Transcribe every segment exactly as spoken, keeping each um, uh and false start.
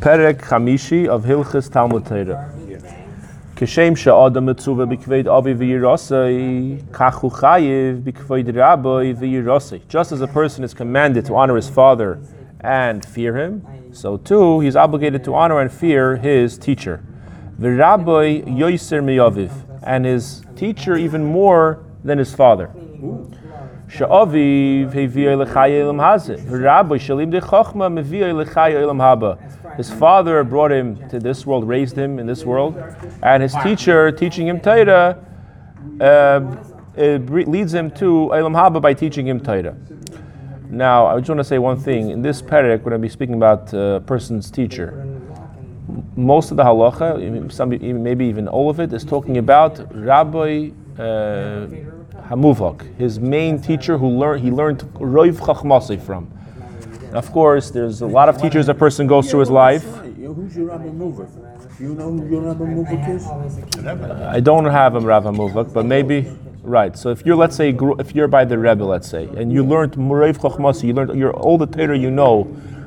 Perk Chamishi of Hilchis Talmud Torah. Keshem Sha'odah Metsuva B'kveid Ovi V'yirosei, Kachuchayiv B'kveid Rabboi V'yirosei. Just as a person is commanded to honor his father and fear him, so too he's obligated to honor and fear his teacher. V'rabboi Yoyseir Me'oviv, and his teacher even more than his father. Sha'oviv he'viya'ylechay elam haze. V'rabboi shalim de chokhma me'viya'ylechay elam haba. His father brought him to this world, raised him in this world, and his teacher, teaching him Taira, uh, leads him to Eilam Haba by teaching him Taira. Now, I just want to say one thing. In this perek, we're going to be speaking about a uh, person's teacher. Most of the halacha, some, maybe even all of it, is talking about Rabbi uh, HaMuvak, his main teacher who learned he learned roev chokhmasi from. Of course, there's a lot of teachers a person goes yeah, through his life. Right. Who's your Rabbi HaMuvak? Do you know who your Rabbi HaMuvak is? Uh, I don't have a Rabbi HaMuvak, but maybe, right. So if you're, let's say, if you're by the Rebbe, let's say, and you learned Murev Chochmasi, you learned your, all the Taira you know,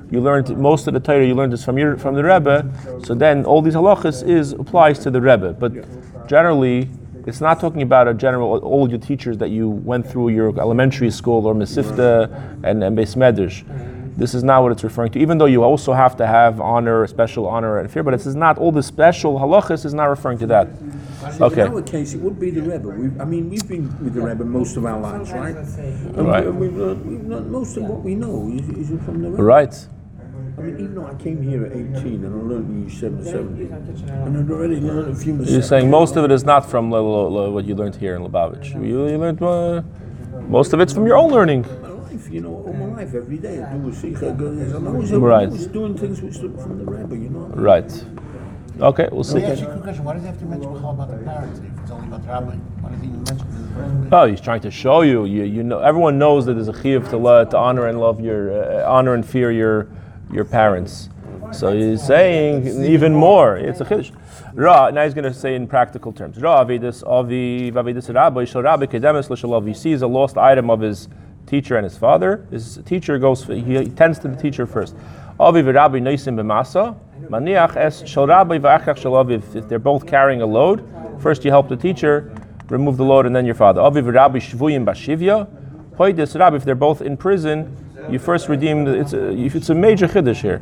you learned most of the Taira you learned is from your from the Rebbe. So then all these halachas is applies to the Rebbe, but generally. It's not talking about a general, all your teachers that you went through your elementary school or Mesifta and, and Besmedash. This is not what it's referring to, even though you also have to have honor, special honor and fear, but it's not all the special halachas is not referring to that. Okay. In our case, it would be the Rebbe. We've, I mean, we've been with the Rebbe most of our lives, right? And right. We've, we've learned most of what we know is, is from the Rebbe. Right. I mean, even though I came here at eighteen and I learned in seven seventy, and I'd already learned a few mistakes. You're saying most of it is not from what you learned here in Lubavitch. You, you learned uh, most of it's from your own learning. My life, you know, all my life, every day I do a sikh. I'm always, right. always doing things which from the Rebbe, you know. Right. Okay, we'll see. Actually, quick question. Why does he have to mention about the parents if it's only about rabbi? Why does he mention? Oh, he's trying to show you. You, you know, everyone knows that there's a chiyuv to love, to honor and love your, uh, honor and fear your. your parents. So he's saying even more. It's a chiddush. Ra, now he's going to say in practical terms. Ra, avidis, avi, avidis, rabbi, shall rabbi, kedemis, shallahu. He sees a lost item of his teacher and his father. His teacher goes, he attends to the teacher first. Avi veRabi, noisim bemasa, maniach es, shall rabbi, v'achach shalaviv. If they're both carrying a load, first you help the teacher, remove the load, and then your father. Avi veRabi, shvuyim bashivya, poidis rabbi. If they're both in prison, you first redeem. The, it's a, it's a major chiddush here.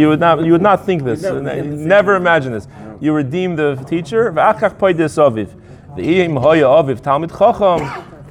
You would not you would not think this. Never, never, never imagine this. You redeem the teacher. V'achach poides aviv. V'im hoya aviv Talmid Chacham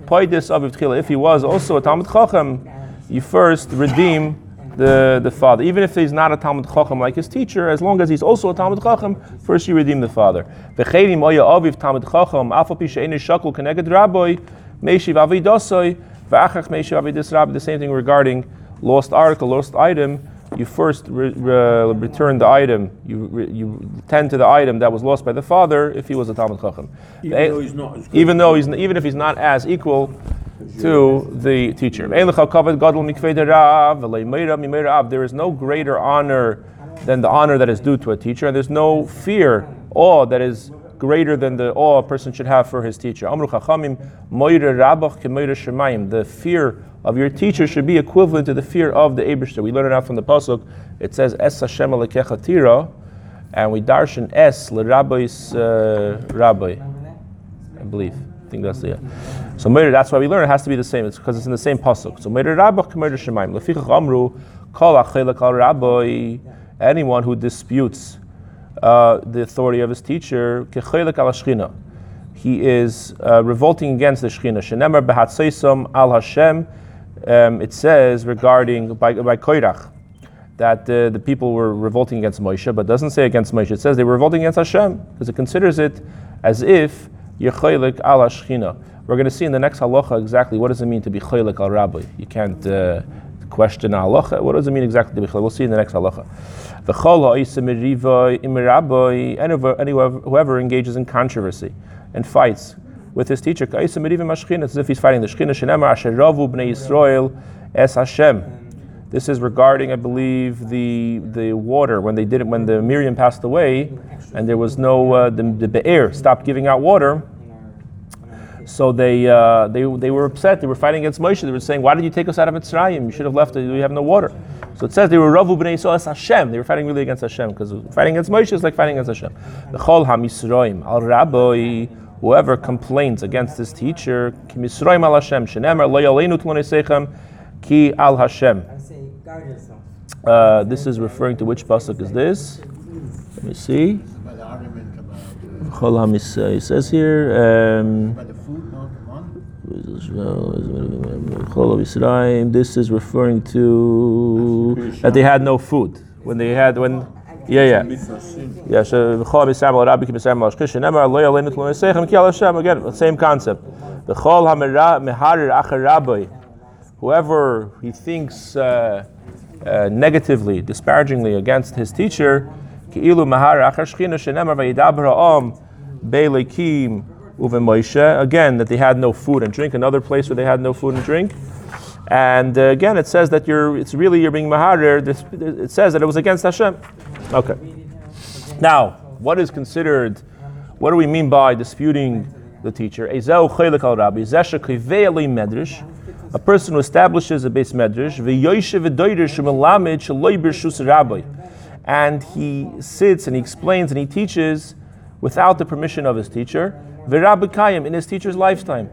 poides aviv tchila. If he was also a Talmid Chacham, you first redeem the the father. Even if he's not a Talmid Chacham like his teacher, as long as he's also a Talmid Chacham, first you redeem the father. V'chedim hoya aviv Talmid Chacham afal pi she'einu shakul keneged rabbi meishiv avidasoi. The same thing regarding lost article, lost item. You first re- re- return the item. You re- you tend to the item that was lost by the father if he was a Talmid Chacham. Even a- though he's not, as even though he's n- even if he's not as equal to the teacher. There is no greater honor than the honor that is due to a teacher, and there's no fear, awe that is greater than the awe a person should have for his teacher. Amru Chachamim, moirah rabbach k'moirah shemaim. The fear of your teacher should be equivalent to the fear of the Eibishter. We learn it out from the Pasuk. It says, Es Hashem alekecha tira, and we darshan es l'rabbi's uh, rabbi. I believe. I think that's the, yeah. So moirah, that's why we learn it has to be the same. It's because it's in the same Pasuk. So moirah rabbach k'moirah shemaim. Lefichach amru, kol achilak al rabbi. Anyone who disputes Uh, the authority of his teacher, kechelek al Shekhinah. He is uh, revolting against the Shekhinah. Shenemar b'hatseisam al Hashem. It says regarding by by Koirach that uh, the people were revolting against Moshe, but it doesn't say against Moshe. It says they were revolting against Hashem because it considers it as if yechelek al Shekhinah. We're going to see in the next halacha exactly what does it mean to be chelek al Rabbi. You can't uh, question al halacha. What does it mean exactly to be chelek? We'll see in the next halacha. Whoever engages in controversy and fights with his teacher, it's as if he's fighting the Shekhinah. This is regarding, I believe, the the water when they did it when the Miriam passed away, and there was no uh, the, the Be'er stopped giving out water. So they uh, they they were upset. They were fighting against Moshe. They were saying, "Why did you take us out of Mitzrayim? You should have left. We have no water." So it says they were ravu b'nei Yisrael as Hashem. They were fighting really against Hashem, because fighting against Moshe is like fighting against Hashem. V'chol ha'misroim al rabbi, whoever complains against this teacher, ki misroim al Hashem. Shenemer lo yaleinu t'lo nesechem ki al Hashem. Uh, this is referring to which pasuk is this? Let me see. He says here, um, this is referring to that they had no food when they had when yeah yeah yeah again, same concept. Whoever he thinks uh, uh, negatively, disparagingly against his teacher, again, that they had no food and drink, another place where they had no food and drink. And uh, again, it says that you're, it's really, you're being maharir. This, it says that it was against Hashem. Okay. Now, what is considered, what do we mean by disputing the teacher? A person who establishes a base medrash, and he sits and he explains and he teaches without the permission of his teacher, V'rabboi in his teacher's lifetime.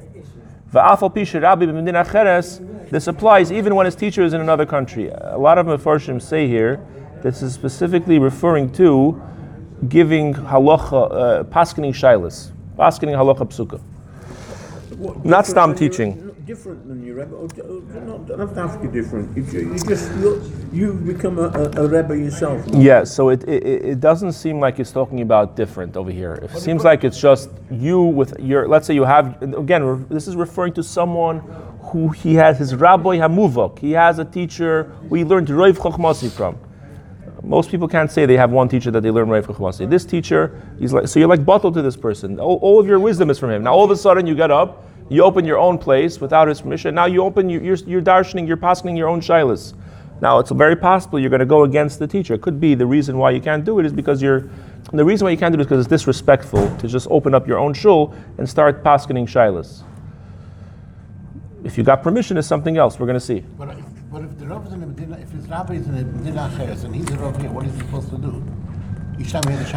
This applies even when his teacher is in another country. A lot of Mefarshim say here, this is specifically referring to giving halacha, uh, paskening shailas, paskening halacha psuka. What, not stam teaching. Different than your Rebbe. Not, I don't have to ask you different. You, you just you become a, a, a Rebbe yourself. Right? Yeah. So it, it it doesn't seem like it's talking about different over here. It well, seems like it's just you with your. Let's say you have again. This is referring to someone who he has his Rabbi HaMuvak. He has a teacher who he learned roev chokhmasi from. Most people can't say they have one teacher that they learn roev chokhmasi. This teacher, he's like so. You're like bottled to this person. All, all of your wisdom is from him. Now all of a sudden you get up. You open your own place without his permission. Now you open, your, you're, you're darshening, you're paskening your own shilas. Now it's very possible you're going to go against the teacher. It could be the reason why you can't do it is because you're, the reason why you can't do it is because it's disrespectful to just open up your own shul and start paskening shilas. If you got permission, it's something else. We're going to see. But if, but if the Rav is in a Medina, if his rabbi is in a Medina Cheres and he's a Rav here, what is he supposed to do?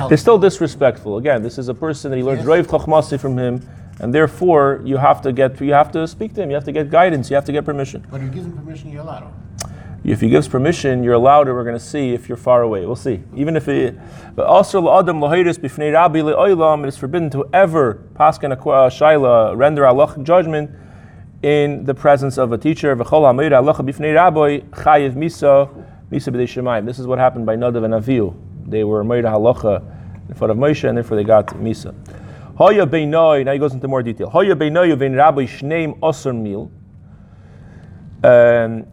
They're still disrespectful. Again, this is a person that he learned roev chokhmasi from him. And therefore, you have to get, you have to speak to him. You have to get guidance. You have to get permission. But if he gives him permission, you're allowed. If he gives permission, you're allowed. Or we're going to see if you're far away. We'll see. Even if it, but also l'adam l'hoyris b'fnei rabbi le'olam, it is forbidden to ever pasken a shaila, render halachic judgment in the presence of a teacher. V'chol ha'meir halacha b'fnei rabbi chayiv misa misa b'dei shemaim. This is what happened by Nadav and Avihu. They were meir halacha in front of Moshe, and therefore they got misa. Now he goes into more detail. Um,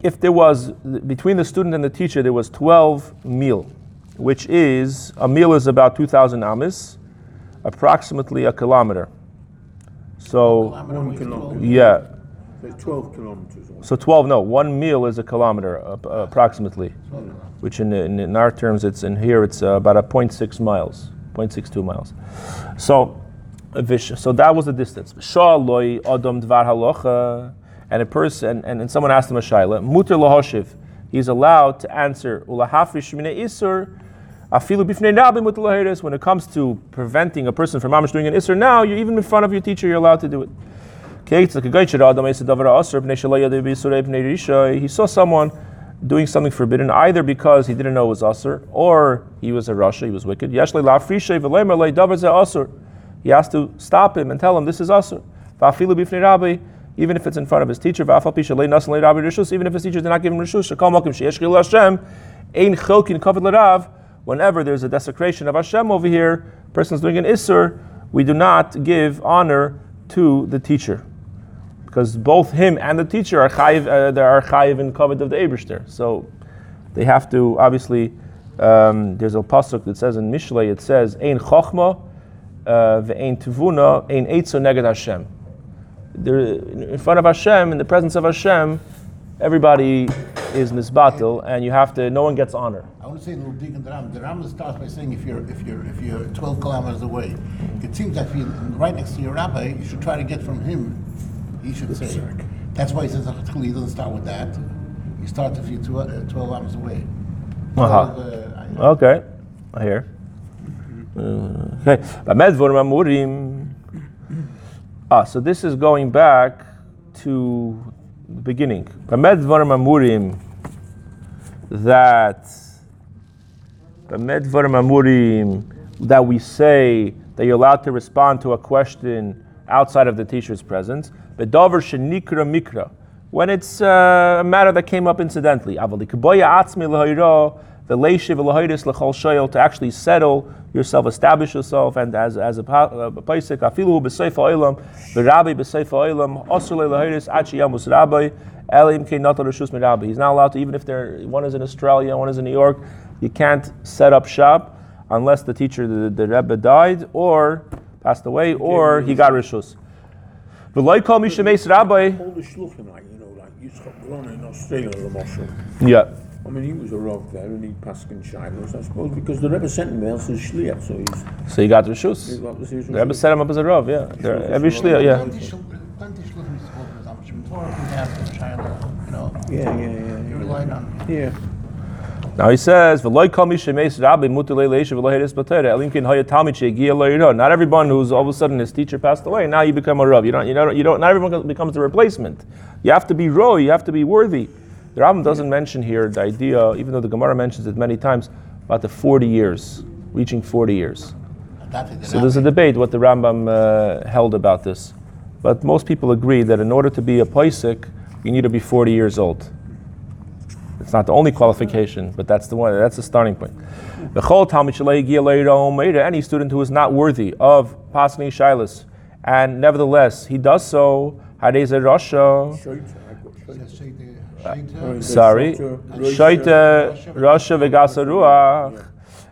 if there was, between the student and the teacher, there was twelve meal, which is, a meal is about two thousand amis, approximately a kilometer. So, one kilometer. Yeah. There's twelve kilometers. So twelve, no, one meal is a kilometer, uh, approximately, which in, in, in our terms, it's in here, it's uh, about a zero point six miles, zero point six two miles. So, So that was the distance. And a person, and, and someone asked him a shaila. Muter lahoshiv. He's allowed to answer. When it comes to preventing a person from mamish doing an isur, now you're even in front of your teacher, you're allowed to do it. He saw someone doing something forbidden, either because he didn't know it was asur, or he was a rasha, he was wicked. He has to stop him and tell him this is asur. V'afilu b'fnei rabbi, even if it's in front of his teacher. V'afal pi shelei nasan le'rabbi rishus, even if his teacher did not give him rishus. Shekol malkim sheyesh chilul Hashem, ein chilkin kavod l'rav. Whenever there's a desecration of Hashem over here, person's doing an isur, we do not give honor to the teacher, because both him and the teacher are chayiv. Uh, they are chayiv in kavod of the Eibishter. So they have to obviously. Um, there's a pasuk that says in Mishlei, it says ein chokhma. Uh, in front of Hashem, in the presence of Hashem, everybody is misbatil, and you have to. No one gets honor. I want to say a little dig in the Ram. The Ram starts by saying, if you're if you're if you're twelve kilometers away, it seems like if you're right next to your rabbi, you should try to get from him. He should say. That's why he says he doesn't start with that. He starts if you're twelve kilometers away. Uh-huh. So, uh, okay, I hear. Mm-hmm. Okay. Ah, so this is going back to the beginning. Bamed dvarim amurim, that bamed dvarim amurim, that we say that you're allowed to respond to a question outside of the teacher's presence. Bedavar shenikra mikra, when it's uh, a matter that came up incidentally. Avali k'boya atzmi l'hayro v'leishiv l'haydis l'chol shayol, to actually settle yourself, establish yourself, and as as a pasuk, afilu b'seif ha'olam v'rabbi b'seif ha'olam osur le'laheiris achi yamus rabbi elim ke natal reshus mirabbi. He's not allowed to, even if there one is in Australia, one is in New York, you can't set up shop unless the teacher, the, the Rebbe, died or passed away, or he got reshus. V'loy kol mishemes rabbi. All the shluchim, like you know, like Yitzchak Groner in Australia, Lamashal. Yeah. I mean, he was a rov there, and he passed in China, I suppose, because the Rebbe sent him there as a shliach, so he's... So he got reshus. The Rebbe set him up as a rov, yeah. Every shliach, yeah. Yeah, yeah, yeah. You relied on him. Yeah. Now he says, not everyone who's all of a sudden his teacher passed away, now you become a rov. You don't, you don't, you don't, not everyone becomes a replacement. You have to be rov, you have to be worthy. The Rambam doesn't mention here the idea, even though the Gemara mentions it many times, about the forty years, reaching forty years. So there's a debate what the Rambam uh, held about this. But most people agree that in order to be a posek, you need to be forty years old. It's not the only qualification, but that's the one. That's the starting point. Any student who is not worthy of pasni shailas, and nevertheless he does so, hadezei rasha. Uh, sorry, Shaita Rasha Vegasa Ruach.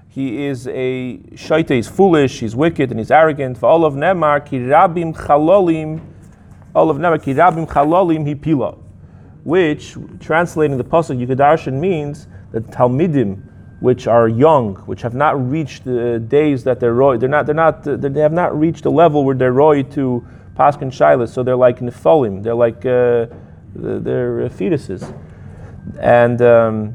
He is a Shaita, he's foolish, he's wicked, and he's arrogant. For all of Nemar, Kirabim Chalolim, all of Nemar, Kirabim Chalolim Hipila. Which, translating the Pasuk Yukedarshan, means that Talmidim, which are young, which have not reached the days that they're roy, they're not, they're not, they have not reached the level where they're roy to Paskin Shilas, so they're like Nephilim, they're like. Uh, The, their uh, fetuses, and um,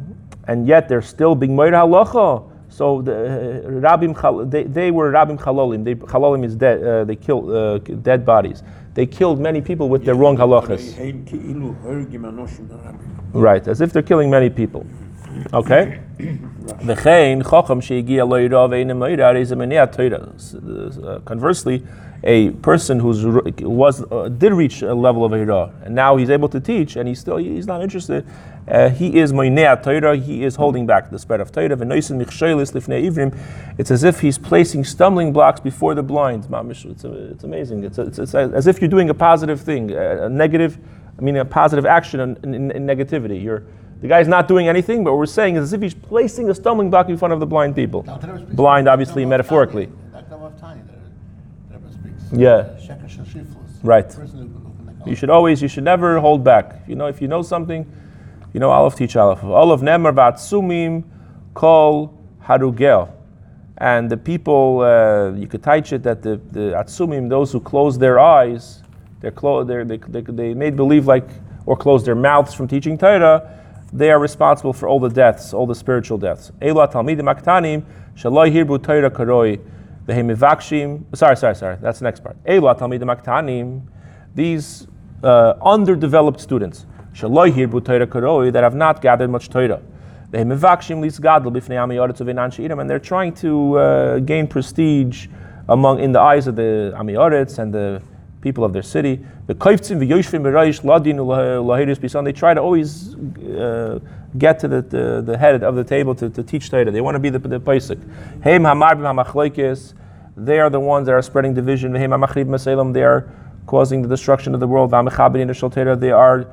and yet they're still being moirah halacha. So the uh, rabim chal- they, they were rabim chalolim. They, chalolim is dead. Uh, they killed uh, dead bodies. They killed many people with yeah, their wrong halachas. Right, as if they're killing many people. Okay. Conversely, a person who was uh, did reach a level of Hira, and now he's able to teach, and he's still he's not interested. Uh, he is moinei Taira. He is holding back the spread of Taira. It's as if he's placing stumbling blocks before the blind. It's, it's amazing. It's, it's, it's as if you're doing a positive thing, a negative. I mean, a positive action in, in, in negativity. You're The guy's not doing anything, but what we're saying is as if he's placing a stumbling block in front of the blind people. Blind, obviously, metaphorically. Yeah. Right. You should always, you should never hold back. You know, if you know something, you know, Aleph teach Aleph. Aleph nemar v'atsumim kol harugel. And the people, uh, you could teach it that the, the atsumim, those who close their eyes, they're clo- they're, they, they, they made believe like, or close their mouths from teaching Torah, they are responsible for all the deaths, all the spiritual deaths. Ela talmidim aktanim shelo hirbu Torah karoi v'hem mivakshim. Sorry, sorry, sorry. That's the next part. Ela talmidim aktanim, these uh, underdeveloped students, shelo hirbu Torah karoi, that have not gathered much Torah. V'hem mivakshim lis gadol b'fnei ami yaretz uvenan she'idam, and they're trying to uh, gain prestige among in the eyes of the ami yaretz and the people of their city. The kaiftzim v'yoshvim b'raish ladin lahiris b'son. They try to always uh, get to the, the the head of the table to, to teach Torah. They want to be the the pasuk. Heim hamarbim hamachleikis. They are the ones that are spreading division. Heim hamachrib maselam. They are causing the destruction of the world. V'amechabedin shel Torah. They are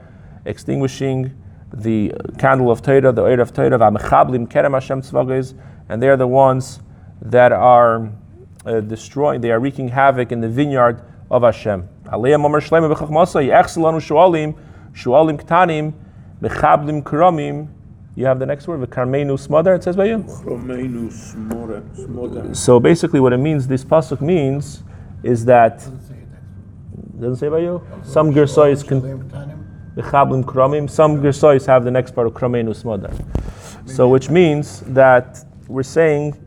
extinguishing the candle of Torah, the oil of Torah. V'amechablim kerem Hashem tzvagis. And they are the ones that are uh, destroying. They are wreaking havoc in the vineyard of Hashem. Aliyah Momer Shleima B'Chochmasi. Yechselanu Shualim, Shualim K'tanim, Mechablim Kromim, you have the next word, V'karmeinu Smoder, it says by you? So basically what it means, this Pasuk means, is that, doesn't say by you? Some Gersois can, Mechablim Kromim, some Gersois have the next part of Krameinu Smoder. So which means that we're saying,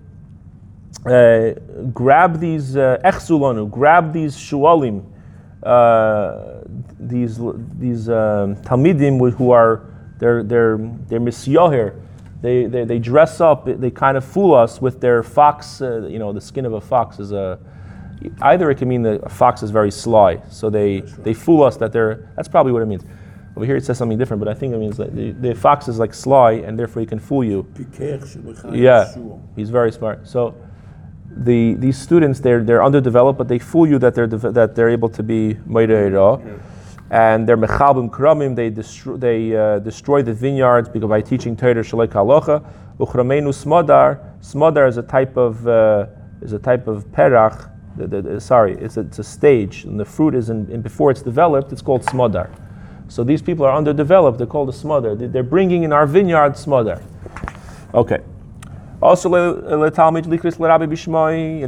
uh, grab these uh, echsulonu, grab these shualim, uh, these these um, talmidim who are they're they're they're misyoher. They they they dress up. They kind of fool us with their fox. Uh, you know, the skin of a fox is a. Either it can mean that a fox is very sly, so they right. they fool us that they're. That's probably what it means. Over here it says something different, but I think it means that the, the fox is like sly and therefore he can fool you. Yeah, he's very smart. So the these students, they're they're underdeveloped, but they fool you that they're de- that they're able to be moirah rabbach, and they're mechabim kramim. They destroy they uh, destroy the vineyards because by teaching Taira shalei kalocha. Uchrameinu smodar. Smodar is a type of uh, is a type of perach. The, the, the, sorry, it's a, it's a stage, and the fruit is in, and before it's developed, it's called smodar. So these people are underdeveloped. They're called a smother. They're bringing in our vineyard smother. Okay. Also, it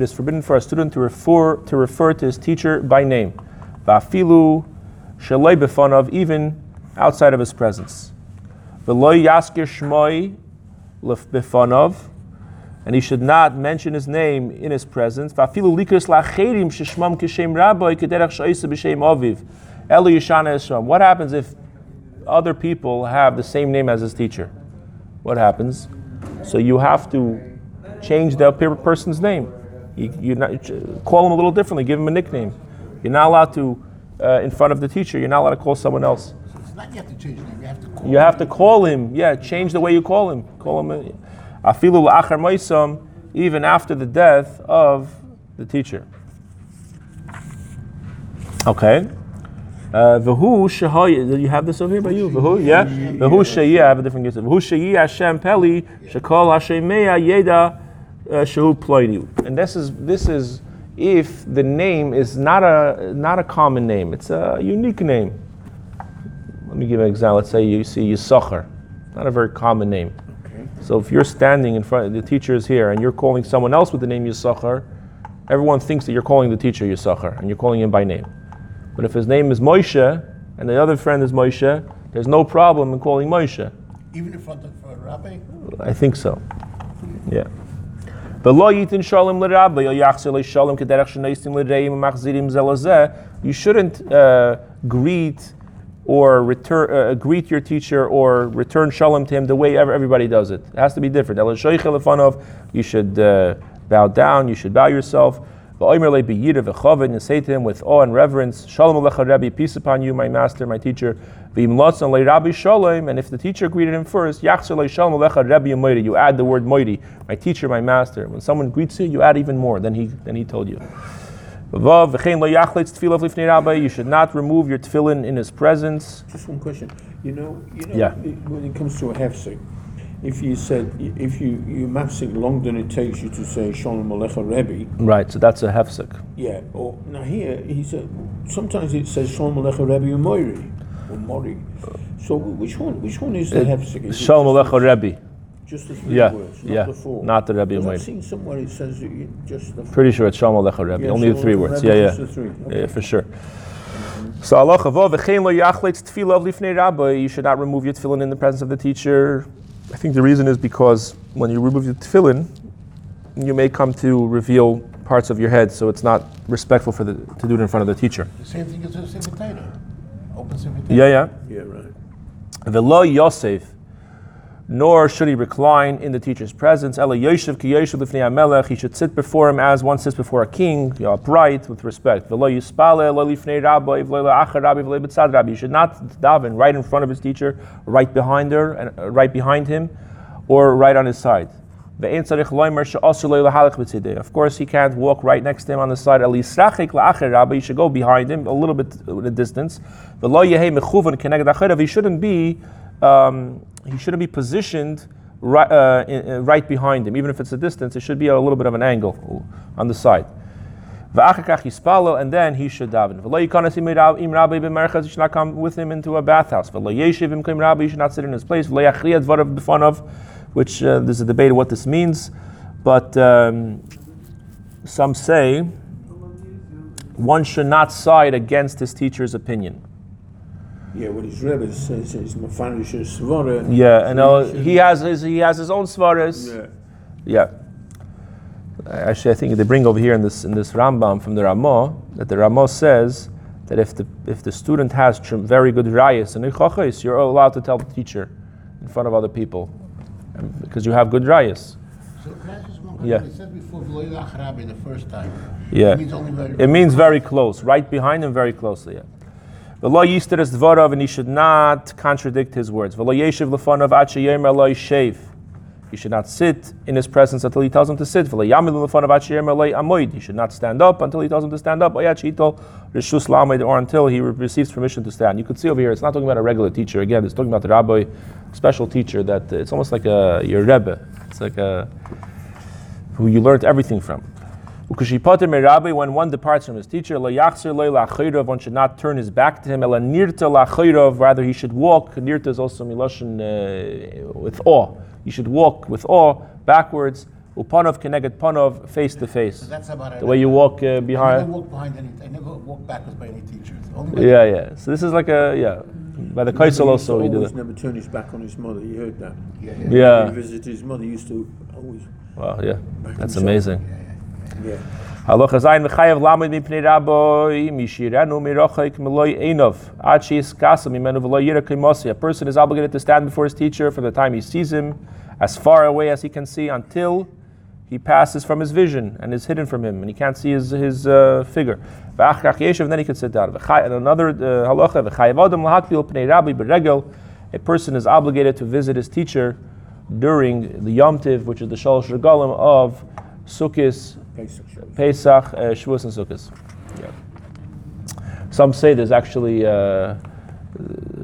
is forbidden for a student to refer to refer to his teacher by name, even outside of his presence. And he should not mention his name in his presence. What happens if other people have the same name as his teacher? What happens? So you have to change the person's name. You, you not, call him a little differently. Give him a nickname. You're not allowed to, uh, in front of the teacher, you're not allowed to call someone else. So it's not you have to change the name, you have to call you him. You have to call him. Yeah, change the way you call him. Call him afilu la'achar moisam, even after the death of the teacher. Okay. V'hu shehoy, do you have this over here by you? V'hu, yeah? V'hu sheyi, I have a different guess. V'hu sheyi Hashem peli, shekol Hashemeya yeda shehu ploini. And this is, this is if the name is not a not a common name, it's a unique name. Let me give an example. Let's say you see Yisachar, not a very common name. Okay. So if you're standing in front, the teacher is here, and you're calling someone else with the name Yisachar, everyone thinks that you're calling the teacher Yisachar, and you're calling him by name. But if his name is Moshe, and the other friend is Moshe, there's no problem in calling Moshe. Even in front of a rabbi? I think so. Yeah. You shouldn't uh, greet or return, uh, greet your teacher or return shalom to him the way everybody does it. It has to be different. You should uh, bow down, you should bow yourself. And say to him with awe and reverence, Shalom Alecha Rebbe, peace upon you, my master, my teacher. And if the teacher greeted him first, you add the word moiri, my teacher, my master. When someone greets you, you add even more than he than he told you. You should not remove your tefillin in his presence. Just one question. You know, you know yeah. when it comes to a hefsek, if you said, if you, you mafsik long than it takes you to say Shalom Alecha Rebbe. Right, so that's a hefsek. Yeah, or now here, he said, sometimes it says Shalom Alecha Rebbe or Moiri, or Mori. So which one Which one is the hefsek? Shalom Alecha Rebbe. Just the three yeah, words, not yeah, the four. Not the Rebbe or Moiri. I've seen somewhere it says just the four. Pretty sure it's Shalom Alecha Rebbe, yeah, only the three words. Yeah, yeah, three. Okay. Yeah, for sure. So Allah Chavov, you should not remove your tefillin in the presence of the teacher. I think the reason is because when you remove your tefillin, you may come to reveal parts of your head, so it's not respectful for the to do it in front of the teacher. The same thing as the Sefer Taira. Open Sefer Taira. Yeah, yeah. Yeah, right. V'lo Yosef, nor should he recline in the teacher's presence. Ela Yoshev ki Yoshev lifnei hamelech, he should sit before him as one sits before a king, you know, upright with respect. V'lo Yispaleh lo lifnei Rabbi, v'lo la'achar Rabbi, v'lo b'tzad Rabbi. He should not daven right in front of his teacher, right behind her, and uh, right behind him, or right on his side. V'ein tzarich loimer she'asur lo lahalech b'tzedei. Of course, he can't walk right next to him on the side. Ela yisrachik la'achar Rabbi, he should go behind him a little bit in a distance. V'lo yehei mechuvon keneged acharev, he shouldn't be. Um, He shouldn't be positioned right, uh, in, uh, right behind him, even if it's a distance. It should be a little bit of an angle on the side. and then he should daven. He should not come with him into a bathhouse. He should not sit in his place. Which uh, there's a debate of what this means, but um, some say one should not side against his teacher's opinion. Yeah, what his Rebbe says is mafanisher svara. Yeah, and uh, he has his he has his own svaras. Yeah. yeah. Actually, I think they bring over here in this in this Rambam from the Ramo that the Ramo says that if the if the student has very good rayas and ichachos, you're allowed to tell the teacher in front of other people because you have good rayas. So can I just one question? Yeah. It said before v'loy la'acharabi the first time. Yeah. It means only very. It means very close, right behind him, very closely. Yeah. V'lo yistir es dvarav, and he should not contradict his words. V'lo yeshiv lefanav ad sheyomer lo yeshiv. He should not sit in his presence until he tells him to sit. V'lo yamid lefanav ad sheyomer lo amoid. He should not stand up until he tells him to stand up. Oyad sheitol reshus la'amid, or until he receives permission to stand. You could see over here, it's not talking about a regular teacher. Again, it's talking about the rabbi, special teacher that uh, it's almost like a your Rebbe. It's like a who you learned everything from. When one departs from his teacher, one should not turn his back to him. Rather, he should walk. Nirta is also miloshin with awe. You should walk with awe backwards. Upanov keneged panov, face to face. So that's about the I way you walk uh, behind. I never walk behind any. I never walk backwards by any teacher. Only yeah, yeah. So this is like a yeah. By the kaisel also, he did it. Never turned his back on his mother. You heard that? Yeah. yeah. yeah. When he visited his mother. He used to always. Wow. Yeah. That's himself. Amazing. Yeah, yeah. Yeah. A person is obligated to stand before his teacher from the time he sees him, as far away as he can see, until he passes from his vision and is hidden from him, and he can't see his, his uh, figure. And then he could sit down. And another halacha, uh, a person is obligated to visit his teacher during the Yom Tiv, which is the Shalosh Regalim of Sukkis, Pesach, uh, Shavuos, and Sukkos. Yeah. Some say there's actually uh,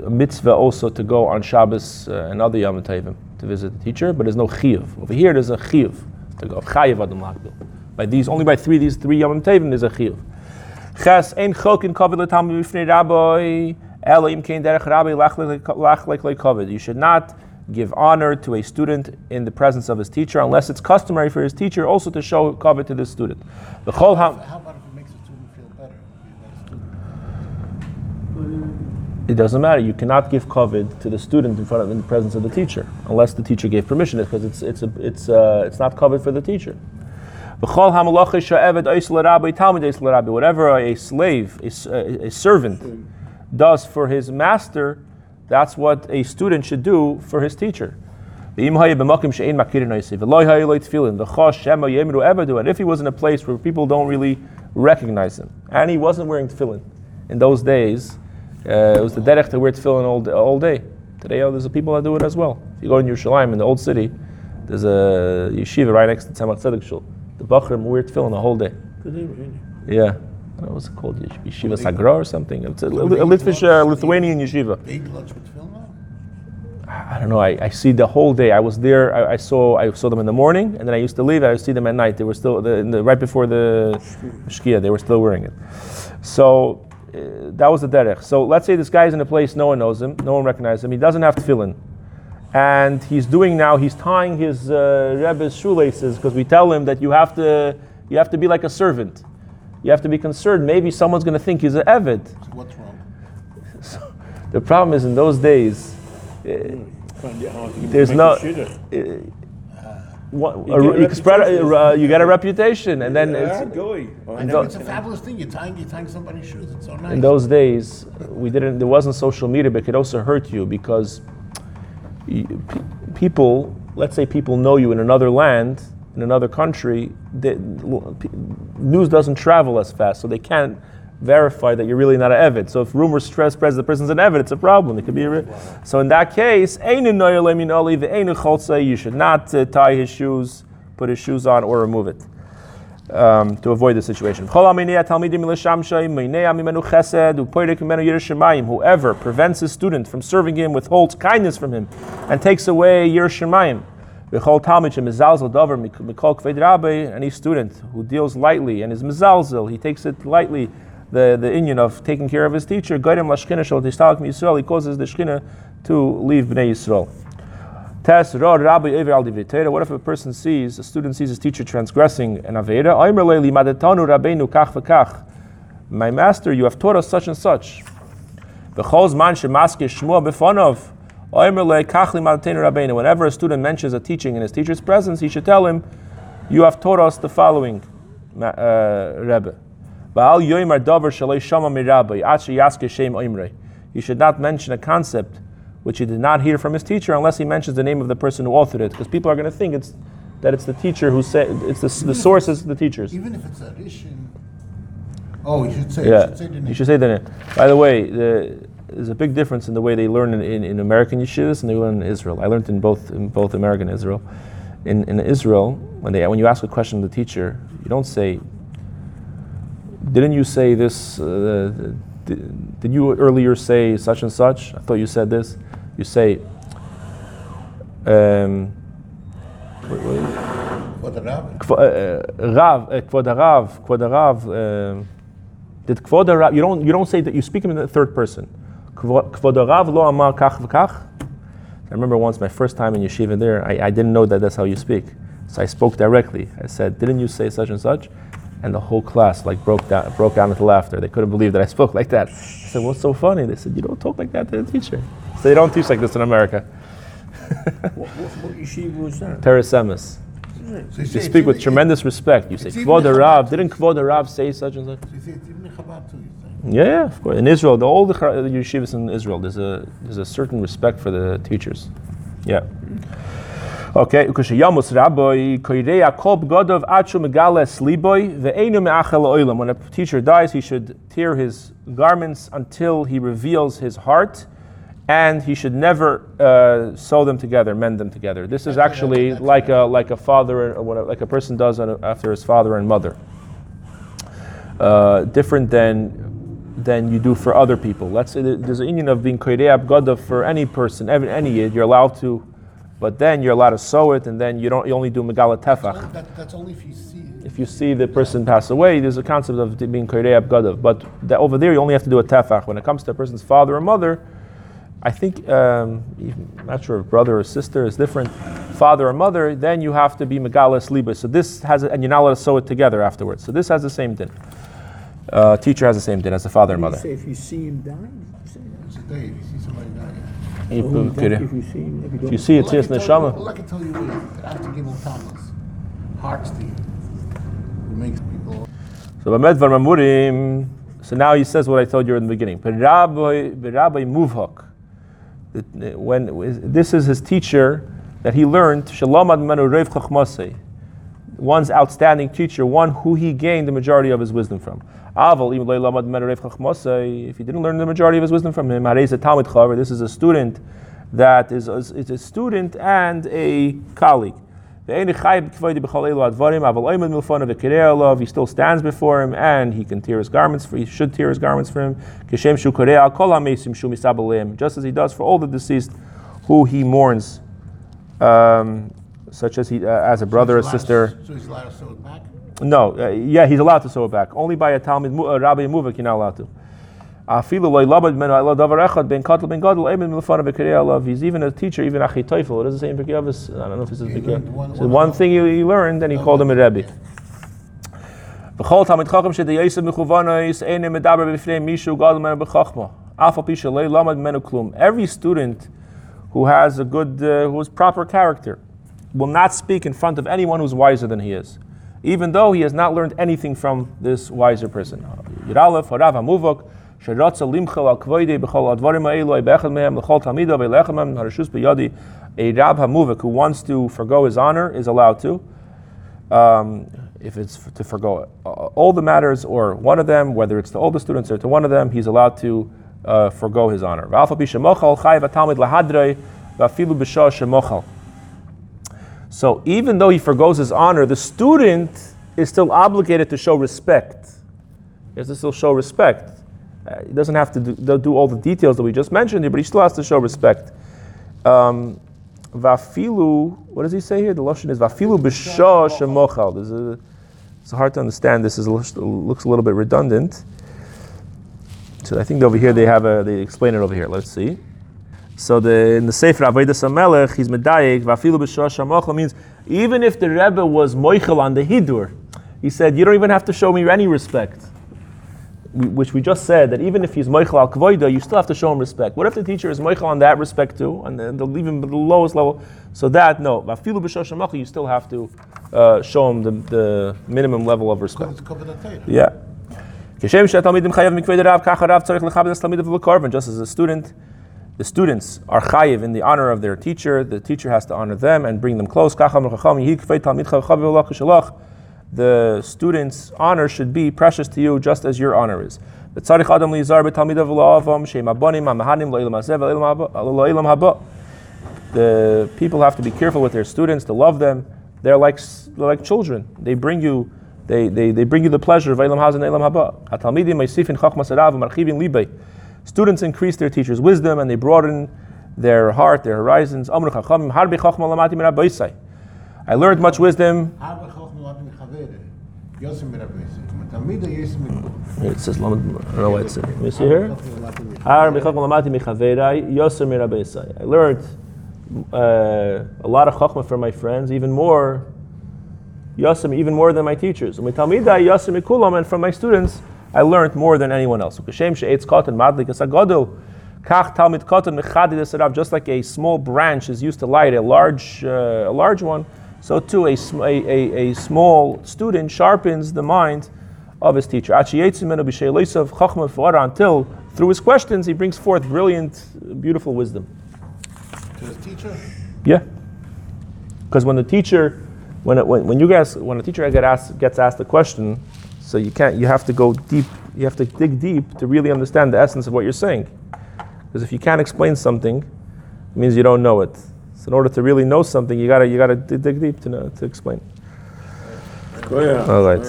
a mitzvah also to go on Shabbos uh, and other Yom Tovim to visit the teacher, but there's no chiyuv. Over here, there's a chiyuv to go. Chayiv adam l'akbil. By these, only by three these three Yom Tovim there's a chiyuv. Ches ein chokin kavod l'talmid b'fnei rabbi elo im kein derech rabbi lachlik lo kavod. You should not give honor to a student in the presence of his teacher, unless it's customary for his teacher also to show kavod to the student. The chol ham. How about if it makes the student feel better? It doesn't matter. You cannot give kavod to the student in front of in the presence of the teacher, unless the teacher gave permission, because it's it's a, it's uh, it's not kavod for the teacher. Whatever a slave, a, a servant, does for his master, that's what a student should do for his teacher. And if he was in a place where people don't really recognize him, and he wasn't wearing tefillin in those days, uh, it was the derech to wear tefillin all, all day. Today, oh, there's people that do it as well. If you go to Yerushalayim, in the old city, there's a yeshiva right next to Tzemach Tzedek Shul. The bachrim wear tefillin the whole day. Yeah. What's it called? Yeshiva Sagra or something? It's a, a, a Litvish, uh, Lithuanian yeshiva. They eat lunch with film now? I don't know. I, I see the whole day. I was there. I, I saw I saw them in the morning, and then I used to leave. I used to see them at night. They were still the, in the, right before the Shkia. They were still wearing it. So uh, that was the derech. So let's say this guy's in a place no one knows him, no one recognizes him. He doesn't have tefillin, and he's doing now. He's tying his uh, Rebbe's shoelaces because we tell him that you have to you have to be like a servant. You have to be concerned. Maybe someone's going to think he's an avid. So what's wrong? So, the problem is in those days, uh, mm. there's no. Uh, what, you, a, get a spread, uh, you get a reputation, and yeah, then it's, uh, I know it's a fabulous thing. You're tying, you're tying somebody's shoes. It's so nice. In those days, we didn't. There wasn't social media, but it could also hurt you because you, people, let's say, people know you in another land. In another country, they, news doesn't travel as fast, so they can't verify that you're really not an avid. So if rumor spreads that the person's an avid, it's a problem. It could be a, so in that case, you should not uh, tie his shoes, put his shoes on, or remove it um, to avoid the situation. Whoever prevents his student from serving him, withholds kindness from him, and takes away Yirah Shemayim, Any student who deals lightly and is mezalzel, he takes it lightly, the, the inyan of taking care of his teacher, he causes the Shekhinah to leave Bnei Yisrael. What if a person sees, a student sees his teacher transgressing an aveira? My master, you have taught us such and such. Whenever a student mentions a teaching in his teacher's presence, he should tell him, you have taught us the following, uh, Rebbe. He should not mention a concept which he did not hear from his teacher unless he mentions the name of the person who authored it, because people are going to think it's that it's the teacher who said, it's the, the source is the teachers. Even if it's a rishon. Oh, you should say, yeah. you should say the name. You should say the name. By the way, the, there's a big difference in the way they learn in, in, in American yeshivas and they learn in Israel. I learned in both in both America and Israel. In in Israel, when they when you ask a question to the teacher, you don't say, didn't you say this, uh, did, did you earlier say such and such? I thought you said this. You say, um, what, what Kvod Rav, Kvod Rav, Kvod Rav, did Kvod Rav, you don't, you don't say that, you speak in the third person. Kvod Rav lo amar kach v'kach. I remember once, my first time in yeshiva there, I, I didn't know that that's how you speak. So I spoke directly. I said, didn't you say such and such? And the whole class like broke down, broke down into laughter. They couldn't believe that I spoke like that. I said, what's so funny? They said, you don't talk like that to the teacher. So they don't teach like this in America. what, what, what yeshiva was that? Taira. So you, you speak with tremendous respect. You say, Kvod Rav, didn't Kvod Rav say such and such? So you say, it's even Chabad too, you say. Yeah, yeah, of course. In Israel, the, all the yeshivas in Israel, there's a there's a certain respect for the teachers. Yeah. Mm-hmm. Okay. When a teacher dies, he should tear his garments until he reveals his heart, and he should never uh, sew them together, mend them together. This is actually like a like a father, or whatever, like a person does on a, after his father and mother. Uh, different than than you do for other people. Let's say there's an union of being kodeab godav for any person, every, any yid. You're allowed to, but then you're allowed to sew it, and then you don't. You only do megalat tefach. That, that's only if you see it. If you see the person pass away, there's a concept of being kodeab godav. But that over there, you only have to do a tefach. When it comes to a person's father or mother, I think, um, I'm not sure if brother or sister is different, father or mother, then you have to be megalas libas. So this has, a, and you're not allowed to sew it together afterwards. So this has the same din. Uh, teacher has the same din as the father and mother. You say if you see him dying, you say that. It's a day if you see somebody dying. So you could, if you see him, if you, if you see it, well, it's like neshama. Well, I can tell you what, after Gimel Tammuz, hearts to you, it makes people... So, Bamed Var Mamurim, so now he says what I told you in the beginning. V'rabboi Muvhok. When this is his teacher that he learned, Roev Chokhmasi, one's outstanding teacher, one who he gained the majority of his wisdom from. If he didn't learn the majority of his wisdom from him, this is a student that is, it's a student and a colleague. He still stands before him, and he can tear his garments for. He should tear his garments for him. Just as he does for all the deceased, who he mourns, um, such as he uh, as a brother or so sister. To, so he's allowed to sew it back. No, uh, yeah, he's allowed to sew it back. Only by a Talmid uh, Rabbi Muvak, you're not allowed to. He's even a teacher, even Achi Teufel. It doesn't say in Perk Chamishi. I don't know if it says Perk Chamishi. One, one, one thing he learned, and he called him a Rebbe. Every student who has a good, uh, who has proper character, will not speak in front of anyone who's wiser than he is, even though he has not learned anything from this wiser person. He wants to forgo his honor is allowed to, um, if it's to forgo all the matters or one of them, whether it's to all the students or to one of them, he's allowed to uh, forgo his honor. So even though he forgoes his honor, the student is still obligated to show respect. He has to still show respect. Uh, he doesn't have to do, do all the details that we just mentioned here, but he still has to show respect. Um, Vafilu, what does he say here? The Lashon is Vafilu b'shosh emochal. It's hard to understand. This is, looks a little bit redundant. So I think over here they have a, they explain it over here. Let's see. So the, in the Sefer Avodas HaMelech, he's medayik, Vafilu b'shosh emochal means even if the Rebbe was moichel on the hidur, he said, you don't even have to show me any respect. We, which we just said, that even if he's moichel al kvoida, you still have to show him respect. What if the teacher is moichel on that respect too, and they'll leave him at the lowest level? So that, no, afilu b'shosh hamochel, you still have to uh, show him the, the minimum level of respect. Yeah. Keshem Sha'odah Metsuva B'kveid Rabboi V'yirosei. Just as a student, the students are chayiv in the honor of their teacher, the teacher has to honor them and bring them close. The student's honor should be precious to you, just as your honor is. The people have to be careful with their students, to love them. They're like they're like children. They bring you, they they they bring you the pleasure of Eilam Haba and Eilam Haba. Students increase their teachers' wisdom and they broaden their heart, their horizons. I learned much wisdom. It says, I don't know what it says. Let me see here. I learned uh, a lot of chokhmah from my friends, even more, even more than my teachers. And from my students, I learned more than anyone else. Just like a small branch is used to light a large, uh, a large one, so too, a, a, a, a small student sharpens the mind of his teacher. Until, through his questions, he brings forth brilliant, beautiful wisdom. To his teacher? Yeah. Because when the teacher, when it, when when you guys, when a teacher get asked, gets asked a question, so you can't, you have to go deep, you have to dig deep to really understand the essence of what you're saying. Because if you can't explain something, it means you don't know it. So in order to really know something, you gotta you gotta dig deep to know, to explain. Go ahead. All right.